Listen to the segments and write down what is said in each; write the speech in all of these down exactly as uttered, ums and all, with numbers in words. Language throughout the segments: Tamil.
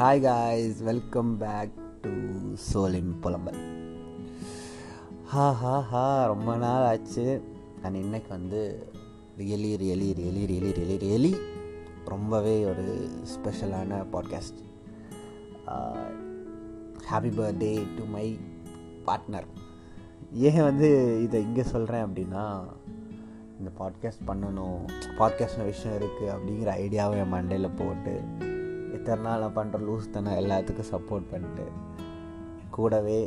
Hi guys, welcome back to சோலின் புலம்பல். ஹா ஹா ஹா ரொம்ப நாள் ஆச்சு. நான் இன்னைக்கு வந்து really really really really really really ரொம்பவே ஒரு ஸ்பெஷலான podcast. Happy birthday to my partner. ஏன் வந்து இதை இங்கே சொல்கிறேன் அப்படின்னா, இந்த பாட்காஸ்ட் பண்ணணும், பாட்காஸ்ட்னு விஷயம் இருக்குது அப்படிங்கிற ஐடியாவை என் மண்டையில் போட்டு இத்தனை நாள் நான் பண்ணுற லூஸ் தானே எல்லாத்துக்கும் சப்போர்ட் பண்ணிட்டு, கூடவே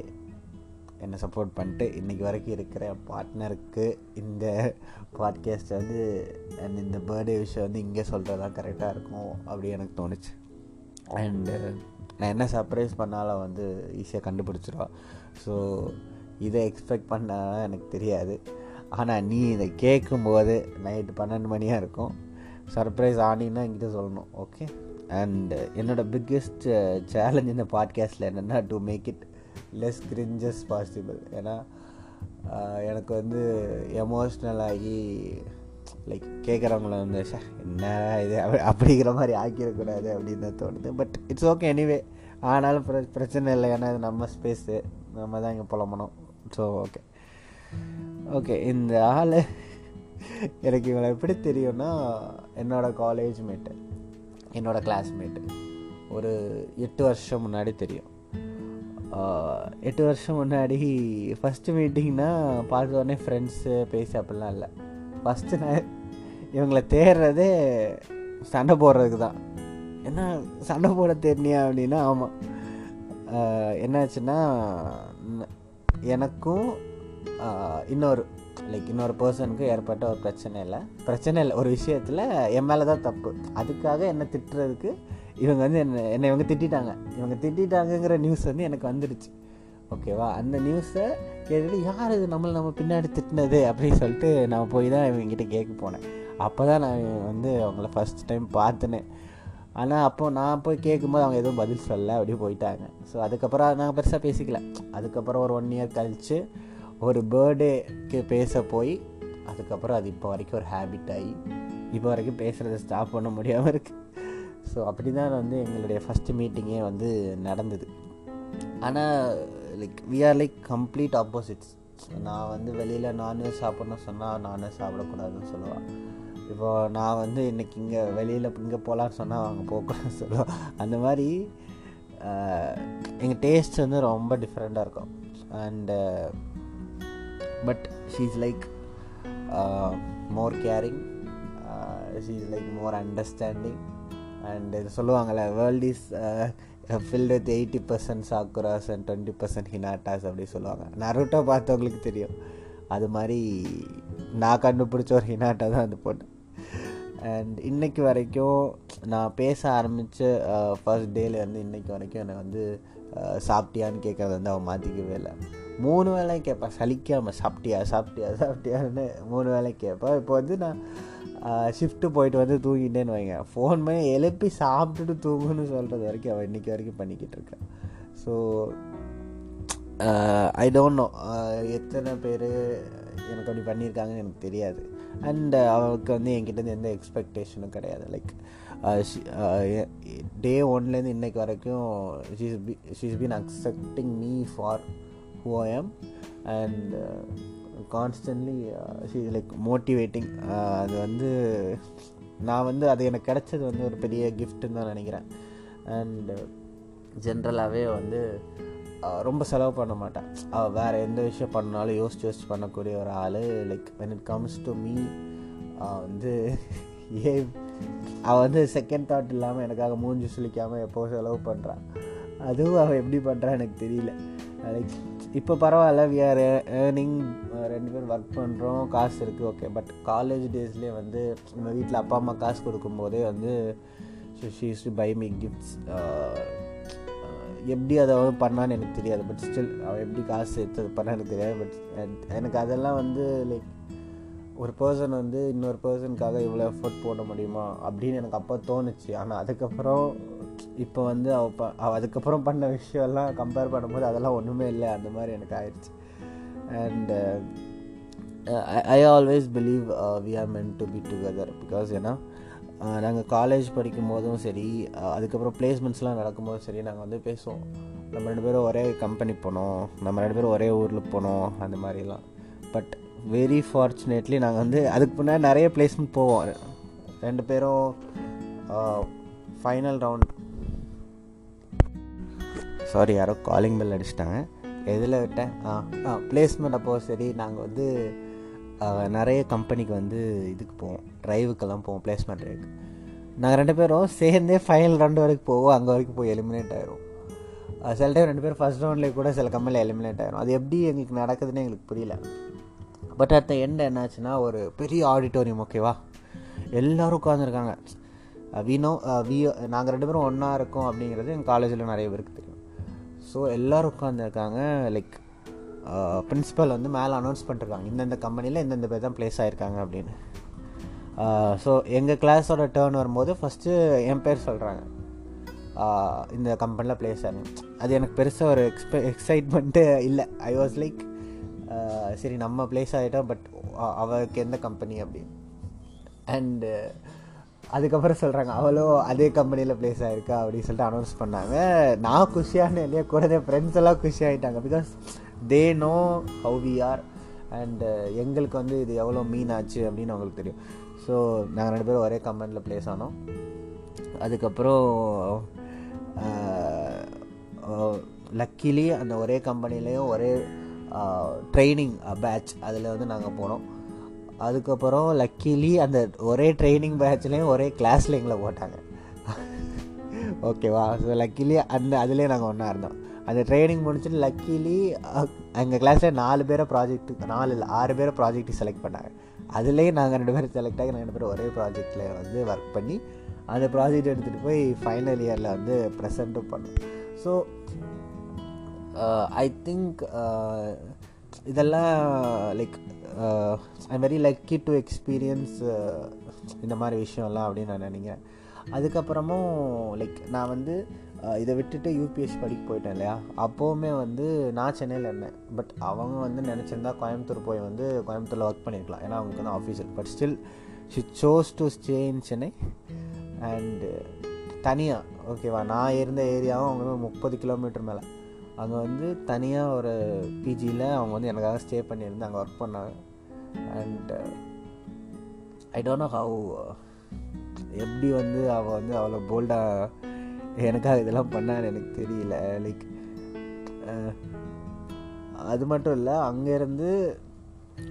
என்னை சப்போர்ட் பண்ணிட்டு இன்றைக்கி வரைக்கும் இருக்கிற என் பார்ட்னருக்கு இந்த பாட்காஸ்ட் வந்து அண்ட் இந்த பர்த்டே விஷயம் வந்து இங்கே சொல்கிறது தான் கரெக்டாக இருக்கும் அப்படின்னு எனக்கு தோணுச்சு. அண்டு நான் என்ன சர்ப்ரைஸ் பண்ணாலும் வந்து ஈஸியாக கண்டுபிடிச்சிடுவா. ஸோ இதை எக்ஸ்பெக்ட் பண்ணாலும் எனக்கு தெரியாது. ஆனால் நீ இதை கேட்கும்போது நைட்டு பன்னெண்டு மணியாக இருக்கும். சர்ப்ரைஸ் ஆனின்னா என்கிட்ட சொல்லணும், ஓகே? அண்ட் என்னோடய பிக்கெஸ்ட் சேலஞ்ச் இந்த பாட்காஸ்ட்டில் என்னென்னா, to make it less cringes possible. ஏன்னா எனக்கு வந்து எமோஷ்னலாகி லைக் கேட்குறவங்கள வந்து என்ன இது அப்படிங்கிற மாதிரி ஆக்கிடக்கூடாது அப்படின்னு தான் தோணுது. But it's okay anyway. ஆனாலும் பிர பிரச்சனை இல்லை, ஏன்னா இது நம்ம ஸ்பேஸு, நம்ம தான் இங்கே புலம்பணும். ஸோ ஓகே ஓகே இந்த ஆள் எனக்கு இவளை எப்படி தெரியும்னா, என்னோடய காலேஜ் மேட்டு, என்னோடய கிளாஸ்மேட்டு, ஒரு எட்டு வருஷம் முன்னாடி தெரியும். எட்டு வருஷம் முன்னாடி ஃபஸ்ட்டு மீட்டிங்னால் பார்த்த உடனே ஃப்ரெண்ட்ஸு பேசி அப்படிலாம் இல்லை. ஃபஸ்ட்டு நான் இவங்களை தேடுறதே சண்டை போடுறதுக்கு தான். என்ன சண்டை போட தேடினியா அப்படின்னா, ஆமாம், என்னாச்சுன்னா எனக்கும் இன்னொரு லைக் இன்னொரு பர்சனுக்கு ஏற்பட்ட ஒரு பிரச்சனை இல்லை பிரச்சனை இல்லை ஒரு விஷயத்தில் என் மேலே தான் தப்பு. அதுக்காக என்னை திட்டுறதுக்கு இவங்க வந்து என்ன என்னை இவங்க திட்டாங்க இவங்க திட்டாங்கங்கிற நியூஸ் வந்து எனக்கு வந்துடுச்சு, ஓகேவா? அந்த நியூஸை கேட்டுட்டு யார் இது நம்மளை நம்ம பின்னாடி திட்டினது அப்படின்னு சொல்லிட்டு நான் போய் தான் இவங்ககிட்ட கேட்க போனேன். அப்போ தான் நான் வந்து அவங்கள ஃபஸ்ட் டைம் பார்த்துனேன். ஆனால் அப்போது நான் போய் கேட்கும்போது அவங்க எதுவும் பதில் சொல்லலை, அப்படியே போயிட்டாங்க. ஸோ அதுக்கப்புறம் நான் பெருசாக பேசிக்கல. அதுக்கப்புறம் ஒரு ஒன் இயர் கழித்து ஒரு பர்த்டேக்கு பேச போய், அதுக்கப்புறம் அது இப்போ வரைக்கும் ஒரு ஹேபிட் ஆகி இப்போ வரைக்கும் பேசுகிறத ஸ்டாப் பண்ண முடியாமல் இருக்குது. ஸோ அப்படி தான் வந்து எங்களுடைய ஃபஸ்ட்டு மீட்டிங்கே வந்து நடந்தது. ஆனால் like we are like complete opposites. நான் வந்து வெளியில் நான்வெஜ் சாப்பிட்ணுன்னு சொன்னால் நான்வெஜ் சாப்பிடக்கூடாதுன்னு சொல்லுவாள். இப்போது நான் வந்து இன்றைக்கி இங்கே வெளியில் இங்கே போகலான்னு சொன்னால் அவங்க போகக்கூடாதுன்னு சொல்லுவாள். அந்த மாதிரி எங்கள் டேஸ்ட் வந்து ரொம்ப டிஃப்ரெண்ட்டாக இருக்கும். And but she's like uh, more caring, uh, she's like more understanding. and சொல்லுவாங்கல்ல, world is uh, filled with eighty percent sakuras and twenty percent hinatas அப்படி சொல்லுவாங்க. நருட்டோ பார்த்தவங்களுக்கு தெரியும். அது மாதிரி நான் கண்டுபிடிச்ச ஒரு ஹினாட்டா தான் அது போட்டேன். அண்ட் இன்றைக்கி வரைக்கும் நான் பேச ஆரம்பித்த ஃபர்ஸ்ட் டேலேருந்து இன்றைக்கி வரைக்கும் என்னை வந்து சாப்பிட்டியான்னு கேட்குறது வந்து அவன் மாற்றிக்கவே இல்லை. மூணு வேலையும் கேட்பேன், சலிக்காமல் சாப்பிட்டியா சாப்பிட்டியா சாப்பிட்டியான்னு மூணு வேலையும் கேட்பேன். இப்போ வந்து நான் ஷிஃப்ட்டு போயிட்டு வந்து தூங்கிட்டேன்னு வைங்க, ஃபோன் பண்ணி எழுப்பி சாப்பிட்டுட்டு தூங்குன்னு சொல்கிறது வரைக்கும் அவன் இன்றைக்கி வரைக்கும் பண்ணிக்கிட்டு இருக்கான். ஸோ ஐ டோன்ட் நோ எத்தனை பேர் எனக்கு அப்படி பண்ணியிருக்காங்கன்னு எனக்கு தெரியாது. அண்ட் அவளுக்கு வந்து என்கிட்டருந்து எந்த எக்ஸ்பெக்டேஷனும் கிடையாது. லைக் டே ஒன்லேருந்து இன்றைக்கு வரைக்கும் she's be she's been accepting me for who I am and uh, constantly uh, she is like motivating. அது வந்து நான் வந்து அது எனக்கு கிடைச்சது வந்து ஒரு பெரிய கிஃப்ட்டுன்னு தான் நினைக்கிறேன். அண்ட் ஜென்ரலாகவே வந்து ரொம்ப செலவு பண்ண மாட்டேன். அவள் வேறு எந்த விஷயம் பண்ணாலும் யோசிச்சு யோசிச்சு பண்ணக்கூடிய ஒரு ஆள். Like when it comes to me வந்து ஏ அவள் வந்து செகண்ட் தாட் இல்லாமல் எனக்காக மூஞ்சி சுழிக்காமல் எப்போ செலவு பண்ணுறான். அதுவும் அவள் எப்படி பண்ணுறான் எனக்கு தெரியல. லைக் இப்போ பரவாயில்ல, வி ஆர் ஏர்னிங், ரெண்டு பேரும் ஒர்க் பண்ணுறோம், காசு இருக்குது, ஓகே. பட் காலேஜ் டேஸ்லேயே வந்து நம்ம வீட்டில் அப்பா அம்மா காசு கொடுக்கும்போதே வந்து she used to buy me gifts. எப்படி அதை பண்ணான்னு எனக்கு தெரியாது. பட் ஸ்டில் அவள் எப்படி காசு சேர்த்து பண்ணான்னு எனக்கு தெரியாது. பட் எனக்கு அதெல்லாம் வந்து லைக் ஒரு பர்சன் வந்து இன்னொரு பர்சனுக்காக இவ்வளோ எஃபர்ட் போட முடியுமா அப்படின்னு எனக்கு அப்போ தோணுச்சு. ஆனால் அதுக்கப்புறம் இப்போ வந்து அவ ப அவள் அதுக்கப்புறம் பண்ண விஷயம்லாம் கம்பேர் பண்ணும்போது அதெல்லாம் ஒன்றுமே இல்லை. அந்த மாதிரி எனக்கு ஆயிடுச்சு. And I always believe we are meant to be together because ஏன்னா நாங்கள் காலேஜ் படிக்கும் போதும் சரி, அதுக்கப்புறம் பிளேஸ்மெண்ட்ஸ்லாம் நடக்கும்போதும் சரி, நாங்கள் வந்து பேசுவோம், நம்ம ரெண்டு பேரும் ஒரே கம்பெனி போனோம், நம்ம ரெண்டு பேரும் ஒரே ஊரில் போனோம், அந்த மாதிரிலாம். பட் வெரி ஃபார்ச்சுனேட்லி நாங்கள் வந்து அதுக்கு முன்னாடி நிறைய பிளேஸ்மெண்ட் போவோம். ரெண்டு பேரும் ஃபைனல் ரவுண்ட் சாரி யாரோ காலிங் பெல் அடிச்சிட்டாங்க, எதில் விட்டேன்? ஆ ஆ பிளேஸ்மெண்ட் அப்போ சரி, நாங்கள் வந்து நிறைய கம்பெனிக்கு வந்து இதுக்கு போவோம், ட்ரைவுக்கெல்லாம் போவோம், பிளேஸ்மெண்ட் ட்ரைவுக்கு. நாங்கள் ரெண்டு பேரும் சேர்ந்தே ஃபைனல் ரவுண்டு வரைக்கும் போவோம், அங்கே வரைக்கும் போய் எலிமினேட் ஆகிரும். சில டைம் ரெண்டு பேரும் ஃபஸ்ட் ரவுண்ட்லேயே கூட சில கம்பெனியில் எலிமினேட் ஆகிரும். அது எப்படி எங்களுக்கு நடக்குதுன்னு எங்களுக்கு புரியல. பட் அட் த எண்ட் என்னாச்சுன்னா, ஒரு பெரிய ஆடிட்டோரியம், ஓகேவா, எல்லோரும் உட்காந்துருக்காங்க. வீணோ வி நாங்கள் ரெண்டு பேரும் ஒன்றா இருக்கோம் அப்படிங்கிறது எங்கள் காலேஜில் நிறைய பேருக்கு தெரியும். ஸோ எல்லோரும் உட்காந்துருக்காங்க. லைக் பிரின்ஸிபல் வந்து மேலே அனௌன்ஸ் பண்ணிருக்காங்க, இந்தந்த கம்பெனியில் இந்தந்த பேர் தான் ப்ளேஸ் ஆகியிருக்காங்க அப்படின்னு. ஸோ எங்கள் கிளாஸோட டேர்ன் வரும்போது ஃபஸ்ட்டு என் பேர் சொல்கிறாங்க, இந்த கம்பெனியில் ப்ளேஸ் ஆகிருங்க. அது எனக்கு பெருசாக ஒரு எக்ஸ்பெ எக்ஸைட்மெண்ட்டு இல்லை. ஐ வாஸ் லைக், சரி நம்ம ப்ளேஸ் ஆகிட்டோம், பட் அவருக்கு எந்த கம்பெனி அப்படின்னு. அண்டு அதுக்கப்புறம் சொல்கிறாங்க அவளும் அதே கம்பெனியில் ப்ளேஸ் ஆகிருக்கா அப்படின்னு சொல்லிட்டு அனௌன்ஸ் பண்ணாங்க. நான் குஷியானேன் இல்லையா, கூட ஃப்ரெண்ட்ஸ் எல்லாம் குஷி ஆகிட்டாங்க. Because they know how we are and எங்களுக்கு வந்து இது எவ்வளோ மீன் ஆச்சு அப்படின்னு அவங்களுக்கு தெரியும். ஸோ நாங்கள் ரெண்டு பேரும் ஒரே கம்பெனியில் ப்ளேஸ் ஆனோம். அதுக்கப்புறம் லக்கிலி அந்த ஒரே கம்பெனிலேயும் ஒரே ட்ரைனிங் பேட்ச் அதில் வந்து நாங்கள் போனோம். அதுக்கப்புறம் லக்கிலி அந்த ஒரே ட்ரைனிங் பேட்ச்லேயும் ஒரே கிளாஸில் எங்களை போட்டாங்க, ஓகேவா. ஸோ லக்கிலி அந்த அதுலேயே நாங்கள் ஒன்றா இருந்தோம். அந்த ட்ரைனிங் முடிச்சுட்டு லக்கிலி எங்கள் கிளாஸில் நாலு பேரை ப்ராஜெக்ட்டு நாலு இல்லை ஆறு பேரை ப்ராஜெக்ட்டு செலக்ட் பண்ணாங்க. அதுலேயே நாங்கள் ரெண்டு பேரும் செலக்ட் ஆகி ரெண்டு பேரும் ஒரே ப்ராஜெக்டில் வந்து ஒர்க் பண்ணி அந்த ப்ராஜெக்ட் எடுத்துகிட்டு போய் ஃபைனல் இயரில் வந்து ப்ரெசென்ட்டும் பண்ணோம். ஸோ ஐ திங்க் இதெல்லாம் like I very lucky to experience இந்த மாதிரி விஷயம்லாம் அப்படின்னு நான் நினைக்கிறேன். அதுக்கப்புறமும் லைக் நான் வந்து இதை விட்டுட்டு யூபிஎஸ் படிக்க போயிட்டேன் இல்லையா, அப்போவுமே வந்து நான் சென்னையில் இருந்தேன். பட் அவங்க வந்து நினச்சிருந்தா கோயம்புத்தூர் போய் வந்து கோயம்புத்தூரில் ஒர்க் பண்ணியிருக்கலாம், ஏன்னா அவங்களுக்கு வந்து ஆஃபீஸ் இருக்கு. But still she chose to stay in Chennai and தனியாக, ஓகேவா. நான் இருந்த ஏரியாவும் அவங்க முப்பது கிலோமீட்டர் மேலே, அங்கே வந்து தனியாக ஒரு பிஜியில் அவங்க வந்து எனக்காக ஸ்டே பண்ணியிருந்து அங்கே ஒர்க் பண்ணாங்க. And I don't know how, எப்படி வந்து அவள் வந்து அவ்வளோ போல்டாக எனக்காக இதெல்லாம் பண்ணான்னு எனக்கு தெரியல. லைக் அது மட்டும் இல்லை, அங்கேருந்து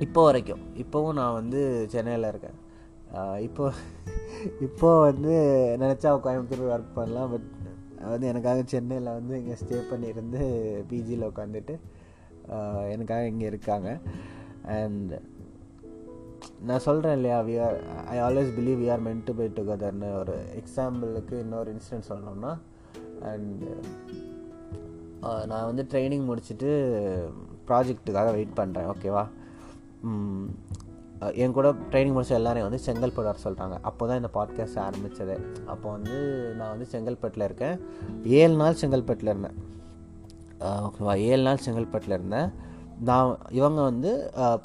இப்போ வரைக்கும் இப்போவும் நான் வந்து சென்னையில் இருக்கேன். இப்போ இப்போது வந்து நினச்சா அவள் கோயம்புத்தூர் ஒர்க் பண்ணலாம், பட் வந்து எனக்காக சென்னையில் வந்து இங்கே ஸ்டே பண்ணியிருந்து பிஜியில் உட்காந்துட்டு எனக்காக இங்கே இருக்காங்க. அண்ட் நான் சொல்கிறேன் இல்லையா, we are I always believe we are meant to be டுகெதர்னு. ஒரு எக்ஸாம்பிளுக்கு இன்னொரு இன்சிடென்ட் சொல்லணும்னா, அண்ட் நான் வந்து ட்ரைனிங் முடிச்சுட்டு ப்ராஜெக்ட்டுக்காக வெயிட் பண்ணுறேன், ஓகேவா. என் கூட ட்ரைனிங் முடிச்ச எல்லாரையும் வந்து செங்கல்பட்டு வர சொல்கிறாங்க. அப்போ தான் இந்த பாட்காஸ்ட் ஆரம்பித்தது. அப்போ வந்து நான் வந்து செங்கல்பட்டில் இருக்கேன். ஏழு நாள் செங்கல்பட்டில் இருந்தேன், ஓகேவா. ஏழு நாள் செங்கல்பட்டில் இருந்தேன் நான். இவங்க வந்து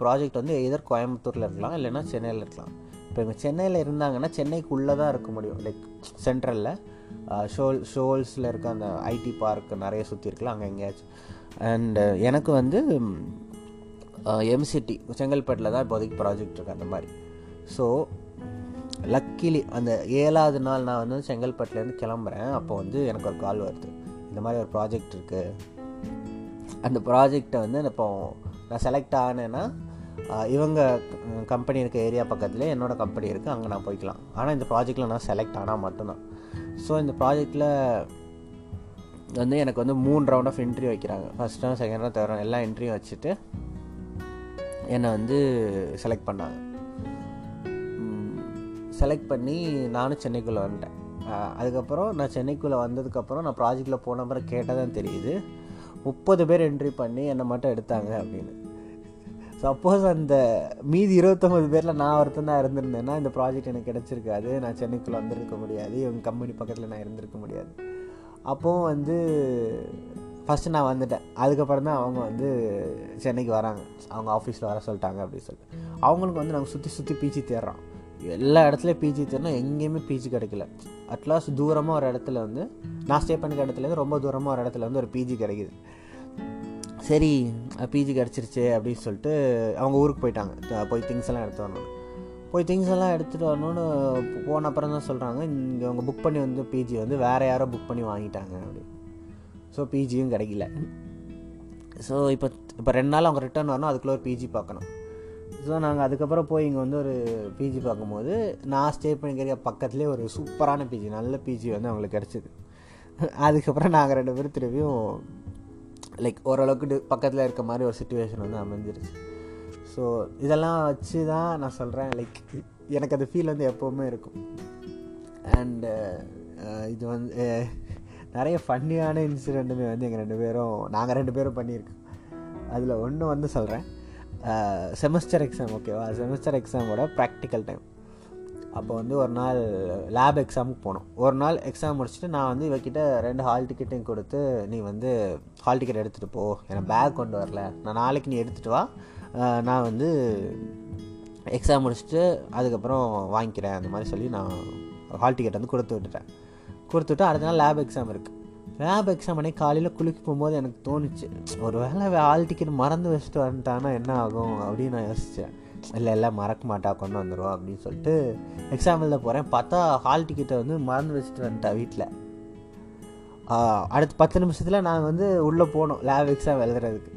ப்ராஜெக்ட் வந்து எதர் கோயம்புத்தூரில் இருக்கலாம், இல்லைன்னா சென்னையில் இருக்கலாம். இப்போ இவங்க சென்னையில் இருந்தாங்கன்னா சென்னைக்குள்ளே தான் இருக்க முடியும். லைக் சென்ட்ரலில் ஷோல் ஷோல்ஸில் இருக்க அந்த ஐடி பார்க் நிறைய சுற்றி இருக்கலாம், அங்கே எங்கேயாச்சும். அண்டு எனக்கு வந்து எம்சிடி செங்கல்பட்டில் தான் இப்போதைக்கு ப்ராஜெக்ட் இருக்கு, அந்த மாதிரி. ஸோ லக்கிலி அந்த ஏழாவது நாள் நான் வந்து செங்கல்பட்டுலேருந்து கிளம்புறேன். அப்போ வந்து எனக்கு ஒரு கால் வருது, இந்த மாதிரி ஒரு ப்ராஜெக்ட் இருக்குது. அந்த ப்ராஜெக்டை வந்து இப்போ நான் செலக்ட் ஆனேன்னா இவங்க கம்பெனி இருக்க ஏரியா பக்கத்தில் என்னோடய கம்பெனி இருக்குது, அங்கே நான் போய்க்கலாம். ஆனால் இந்த ப்ராஜெக்டில் நான் செலக்ட் ஆனால் மட்டும்தான். ஸோ இந்த ப்ராஜெக்டில் வந்து எனக்கு வந்து மூணு ரவுண்ட் ஆஃப் இன்ட்ரிவியூ வைக்கிறாங்க. First round, second round, third round எல்லாம் இன்ட்ரிவியூ வச்சுட்டு என்னை வந்து செலக்ட் பண்ணாங்க. செலக்ட் பண்ணி நானும் சென்னைக்குள்ளே வந்துட்டேன். அதுக்கப்புறம் நான் சென்னைக்குள்ளே வந்ததுக்கப்புறம் நான் ப்ராஜெக்டில் போன அப்புறம் கேட்டால் தான் தெரியுது, முப்பது பேர் என்ட்ரி பண்ணி என்னை மட்டும் எடுத்தாங்க அப்படின்னு. சப்போஸ் அந்த மீதி இருபத்தொம்பது பேரில் நான் ஒருத்தன் தான் இருந்திருந்தேன்னா இந்த ப்ராஜெக்ட் எனக்கு கிடச்சிருக்காது, நான் சென்னைக்குள்ளே வந்திருக்க முடியாது, இவங்க கம்பெனி பக்கத்தில் நான் இருந்திருக்க முடியாது. அப்போவும் வந்து ஃபஸ்ட்டு நான் வந்துட்டேன். அதுக்கப்புறம் தான் அவங்க வந்து சென்னைக்கு வராங்க, அவங்க ஆஃபீஸில் வர சொல்லிட்டாங்க அப்படின்னு சொல்லிட்டு. அவங்களுக்கு வந்து நாங்கள் சுற்றி சுற்றி பீச்சி தேடுறோம், எல்லா இடத்துலையும் பிஜி தரணும், எங்கேயுமே பிஜி கிடைக்கல. அட்லாஸ்ட் தூரமாக ஒரு இடத்துல வந்து நான் ஸ்டே பண்ணிக்கிற இடத்துலேருந்து ரொம்ப தூரமாக ஒரு இடத்துல வந்து ஒரு பிஜி கிடைக்குது. சரி பிஜி கிடச்சிருச்சு அப்படின்னு சொல்லிட்டு அவங்க ஊருக்கு போயிட்டாங்க. போய் திங்ஸ் எல்லாம் எடுத்து வரணும் போய் திங்ஸ் எல்லாம் எடுத்துகிட்டு வரணும்னு போன அப்புறம் தான் சொல்கிறாங்க, இங்கே அவங்க புக் பண்ணி வந்து பிஜி வந்து வேறு யாரோ புக் பண்ணி வாங்கிட்டாங்க அப்படி. ஸோ பிஜியும் கிடைக்கல. ஸோ இப்போ இப்போ ரெண்டு நாள் அவங்க ரிட்டர்ன் வரணும், அதுக்குள்ளே ஒரு பிஜி பார்க்கணும். ஸோ நாங்கள் அதுக்கப்புறம் போய் இங்கே வந்து ஒரு பிஜி பார்க்கும்போது நான் ஸ்டே பண்ணிக்கிற பக்கத்துலேயே ஒரு சூப்பரான பிஜி, நல்ல பிஜி வந்து அவங்களுக்கு கிடச்சிது. அதுக்கப்புறம் நாங்கள் ரெண்டு பேரும் திரும்பியும் லைக் ஓரளவுக்கு பக்கத்தில் இருக்க மாதிரி ஒரு சுச்சுவேஷன் வந்து அமைஞ்சிருச்சு. ஸோ இதெல்லாம் வச்சு தான் நான் சொல்கிறேன், லைக் எனக்கு அது ஃபீல் வந்து எப்போவுமே இருக்கும். அண்டு இது வந்து நிறைய ஃபன்னியான இன்சிடெண்ட்டுமே வந்து எங்கள் ரெண்டு பேரும் நாங்கள் ரெண்டு பேரும் பண்ணியிருக்கோம். அதில் ஒன்று வந்து சொல்கிறேன், செமஸ்டர் எக்ஸாம் ஓகேவா, செமஸ்டர் எக்ஸாமோட ப்ராக்டிக்கல் டைம். அப்போ வந்து ஒரு நாள் லேப் எக்ஸாமுக்கு போனோம். ஒரு நாள் எக்ஸாம் முடிச்சுட்டு நான் வந்து இவக்கிட்ட ரெண்டு ஹால் டிக்கெட்டையும் கொடுத்து, நீ வந்து ஹால் டிக்கெட் எடுத்துகிட்டு போ, எனக்கு பேக் கொண்டு வரல, நான் நாளைக்கு நீ எடுத்துகிட்டு வா, நான் வந்து எக்ஸாம் முடிச்சுட்டு அதுக்கப்புறம் வாங்கிக்கிறேன் அந்த மாதிரி சொல்லி நான் ஹால் டிக்கெட் வந்து கொடுத்து விட்டுட்டேன். கொடுத்துட்டு அடுத்த நாள் லேப் எக்ஸாம் இருக்குது. லேப் எக்ஸாம் அன்றைக்கி காலையில் குளிக்க போகும்போது எனக்கு தோணுச்சு, ஒரு வேளை ஹால் டிக்கெட் மறந்து வச்சுட்டு வந்துட்டான்னா என்ன ஆகும் அப்படின்னு நான் யோசித்தேன். இல்லை இல்லை மறக்க மாட்டா, கொண்டு வந்துடும் அப்படின்னு சொல்லிட்டு எக்ஸாம் எழுத போகிறேன். பார்த்தா ஹால் டிக்கெட்டை வந்து மறந்து வச்சுட்டு வந்துட்டேன் வீட்டில். அடுத்த பத்து நிமிஷத்தில் நாங்கள் வந்து உள்ளே போனோம் லேப் எக்ஸாம் எழுதுறதுக்கு.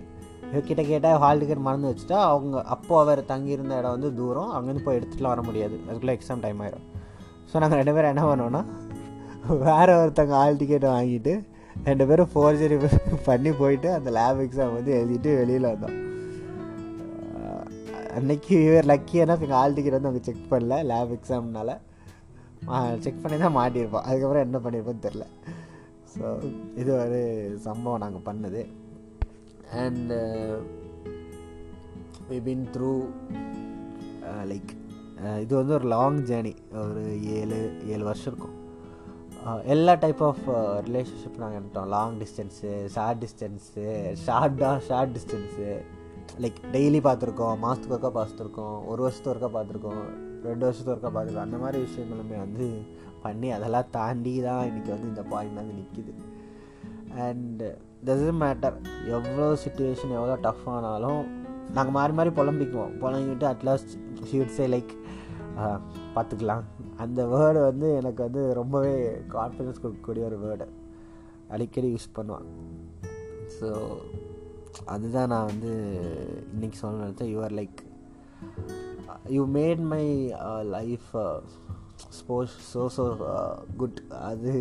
கிட்ட கேட்டால் ஹால் டிக்கெட் மறந்து வச்சுட்டா அவங்க அப்போ அவர் தங்கியிருந்த இடம் வந்து தூரம், அங்கேருந்து போய் எடுத்துகிட்டுலாம் வர முடியாது, அதுக்குள்ளே எக்ஸாம் டைம் ஆகிடும். ஸோ நாங்கள் ரெண்டு பேரும் என்ன பண்ணோன்னா வேறு ஒருத்தவங்க ஹால் டிக்கெட்டை வாங்கிட்டு ரெண்டு பேரும் ஃபோர்ஜரி பண்ணி போயிட்டு அந்த லேப் எக்ஸாம் வந்து எழுதிட்டு வெளியில் வந்தோம். அன்றைக்கி இவர் லக்கியானா எங்கள் ஹால் டிக்கெட் வந்து அவங்க செக் பண்ணல, லேப் எக்ஸாம்னால செக் பண்ணி தான் மாட்டியிருப்போம். அதுக்கப்புறம் என்ன பண்ணியிருப்போன்னு தெரில. ஸோ இது ஒரு சம்பவம் நாங்கள் பண்ணது. And uh, we've been through uh, like இது வந்து ஒரு லாங் ஜேர்னி, ஒரு ஏழு ஏழு வருஷம் இருக்கும். எல்லா டைப் ஆஃப் ரிலேஷன்ஷிப் நாங்கள் எடுத்தோம். லாங் டிஸ்டன்ஸு, ஷார்ட் டிஸ்டன்ஸு, ஷார்ட்டாக ஷார்ட் டிஸ்டன்ஸு, லைக் டெய்லி பார்த்துருக்கோம், மாதத்துக்கு ஒருக்கா பார்த்துருக்கோம், ஒரு வருஷத்து ஒருக்கா பார்த்துருக்கோம், ரெண்டு வருஷத்து ஒருக்கா பார்த்துருக்கோம். அந்த மாதிரி விஷயங்களுமே வந்து பண்ணி அதெல்லாம் தாண்டி தான் இன்றைக்கி வந்து இந்த பாயிண்ட் வந்து நிற்கிது. அண்டு டசன்ட் மேட்டர் எவ்வளோ சுச்சுவேஷன் எவ்வளோ டஃப் ஆனாலும் நாங்கள் மாறி மாறி புலம்பிக்குவோம். புலம்பிக்கிட்டு அட்லாஸ்ட் ஷீட்ஸே லைக் பார்த்துக்கலாம். அந்த வேர்டு வந்து எனக்கு வந்து ரொம்பவே கான்ஃபிடன்ஸ் கொடுக்கக்கூடிய ஒரு வேர்டு, அடிக்கடி யூஸ் பண்ணுவான். ஸோ அதுதான் நான் வந்து இன்றைக்கி சொல்ல நினச்சேன், you're like you made my life sports so so good. அது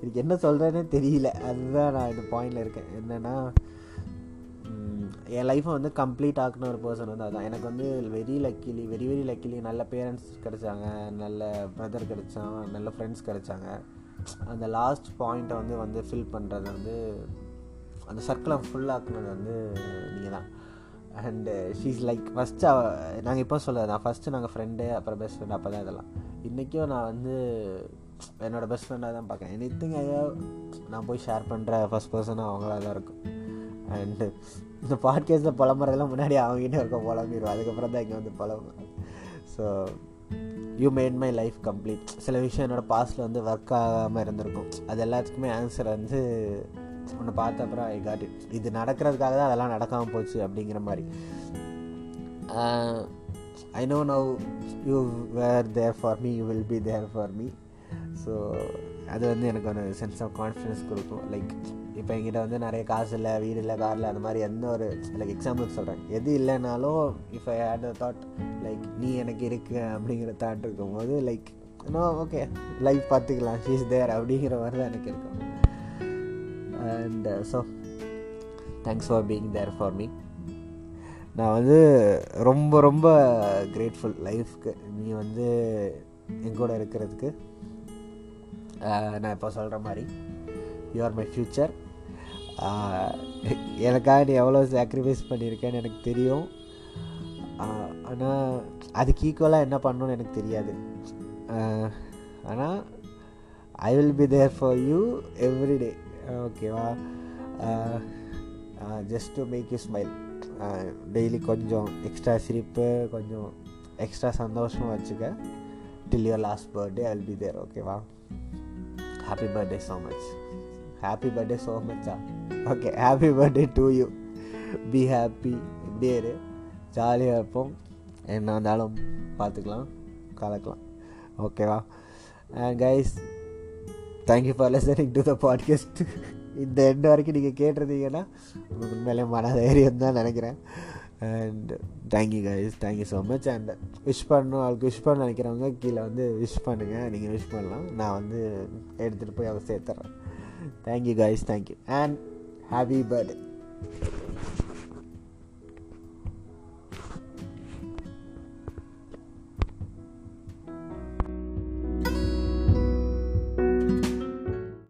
இதுக்கு என்ன சொல்கிறேன்னே தெரியல, அதுதான் நான் இந்த பாயிண்டில் இருக்கேன். என்னென்னா என் லைஃப்பை வந்து கம்ப்ளீட் ஆக்கின ஒரு பர்சன் வந்து அதுதான். எனக்கு வந்து very luckily very very luckily நல்ல பேரண்ட்ஸ் கிடைச்சாங்க, நல்ல பிரதர் கிடைச்சான், நல்ல ஃப்ரெண்ட்ஸ் கிடைச்சாங்க. அந்த லாஸ்ட் பாயிண்ட்டை வந்து வந்து ஃபில் பண்ணுறது வந்து அந்த சர்க்கிளை ஃபுல்லாக்குனது வந்து நீங்கள் தான். அண்டு ஷீஸ் லைக் ஃபஸ்ட்டு நாங்கள் இப்போ சொல்லுறது நான் ஃபஸ்ட்டு நாங்கள் ஃப்ரெண்டு, அப்புறம் பெஸ்ட் ஃப்ரெண்டு, அப்போ தான் இதெல்லாம். இன்றைக்கும் நான் வந்து என்னோடய பெஸ்ட் ஃப்ரெண்டாக தான் பார்க்குறேன். எனி திங் ஐயா நான் போய் ஷேர் பண்ணுற ஃபஸ்ட் பர்சனாக அவங்களாக தான் இருக்கும். அண்டு இந்த பாட்காஸ்ட்டில் புலம்புறதெல்லாம் முன்னாடி அவங்ககிட்ட இருக்க புலம்பிடும், அதுக்கப்புறம் தான் இங்கே வந்து புலம்புறேன். So you made my life complete. சில விஷயம் என்னோடய பாஸ்ட்டில் வந்து ஒர்க் ஆகாமல் இருந்திருக்கும், அது எல்லாத்துக்குமே ஆன்சர் வந்து உன்னை பார்த்த அப்புறம் ஐ காட் இட். இது நடக்கிறதுக்காக தான் அதெல்லாம் நடக்காமல் போச்சு அப்படிங்கிற மாதிரி. I know now you were there for me, you will be there for me. So அது வந்து எனக்கு ஒரு சென்ஸ் ஆஃப் கான்ஃபிடன்ஸ் கொடுக்கும். லைக் இப்போ என்கிட்ட வந்து நிறைய காசு இல்லை, வீடு இல்லை, கார் இல்லை, அந்த மாதிரி எந்த ஒரு லைக் எக்ஸாம்பிள் சொல்கிறேன், எது இல்லைனாலும் if I had a thought like நீ எனக்கு இருக்கு அப்படிங்கிற தாட் இருக்கும்போது லைக் நோ ஓகே லைஃப் பார்த்துக்கலாம், ஷீ இஸ் தேர் அப்படிங்கிற மாதிரி தான் எனக்கு இருக்கும். And so thanks for being there for me. நான் வந்து ரொம்ப ரொம்ப கிரேட்ஃபுல் லைஃப்க்கு, நீ வந்து எங்கூட இருக்கிறதுக்கு. நான் இப்போ சொல்கிற மாதிரி யூ ஆர் மை ஃப்யூச்சர். எனக்காக நீ எவ்வளோ சாக்ரிஃபைஸ் பண்ணியிருக்கேன்னு எனக்கு தெரியும், ஆனால் அதுக்கு ஈக்குவலாக என்ன பண்ணணும்னு எனக்கு தெரியாது. ஆனால் I will be there for you every day ஓகேவா, just to make you smile. Daily கொஞ்சம் எக்ஸ்ட்ரா சிரிப்பு, கொஞ்சம் எக்ஸ்ட்ரா சந்தோஷமாக வச்சுக்க. till your last birthday I will be there. Okay, wow. Happy birthday so much. Happy birthday so much. Okay, happy birthday to you. Be happy. இப்படியே இரு, ஜாலியாக இருப்போம். என்ன இருந்தாலும் பார்த்துக்கலாம், கலக்கலாம். ஓகேவா? And guys, thank you for listening to the podcast. இந்த எண்டு வரைக்கும் நீங்கள் கேட்டிருந்தீங்கன்னா உங்களுக்கு உண்மையிலே மன தைரியம் தான் நினைக்கிறேன். And thank you guys, thank you so much. And wish பண்ணணும், அவளுக்கு விஷ் பண்ண நினைக்கிறவங்க கீழே வந்து விஷ் பண்ணுங்கள், நீங்கள் விஷ் பண்ணலாம். நான் வந்து எடுத்துகிட்டு போய் அவங்க சேர்த்துட்றேன். Thank you guys, thank you. And happy birthday.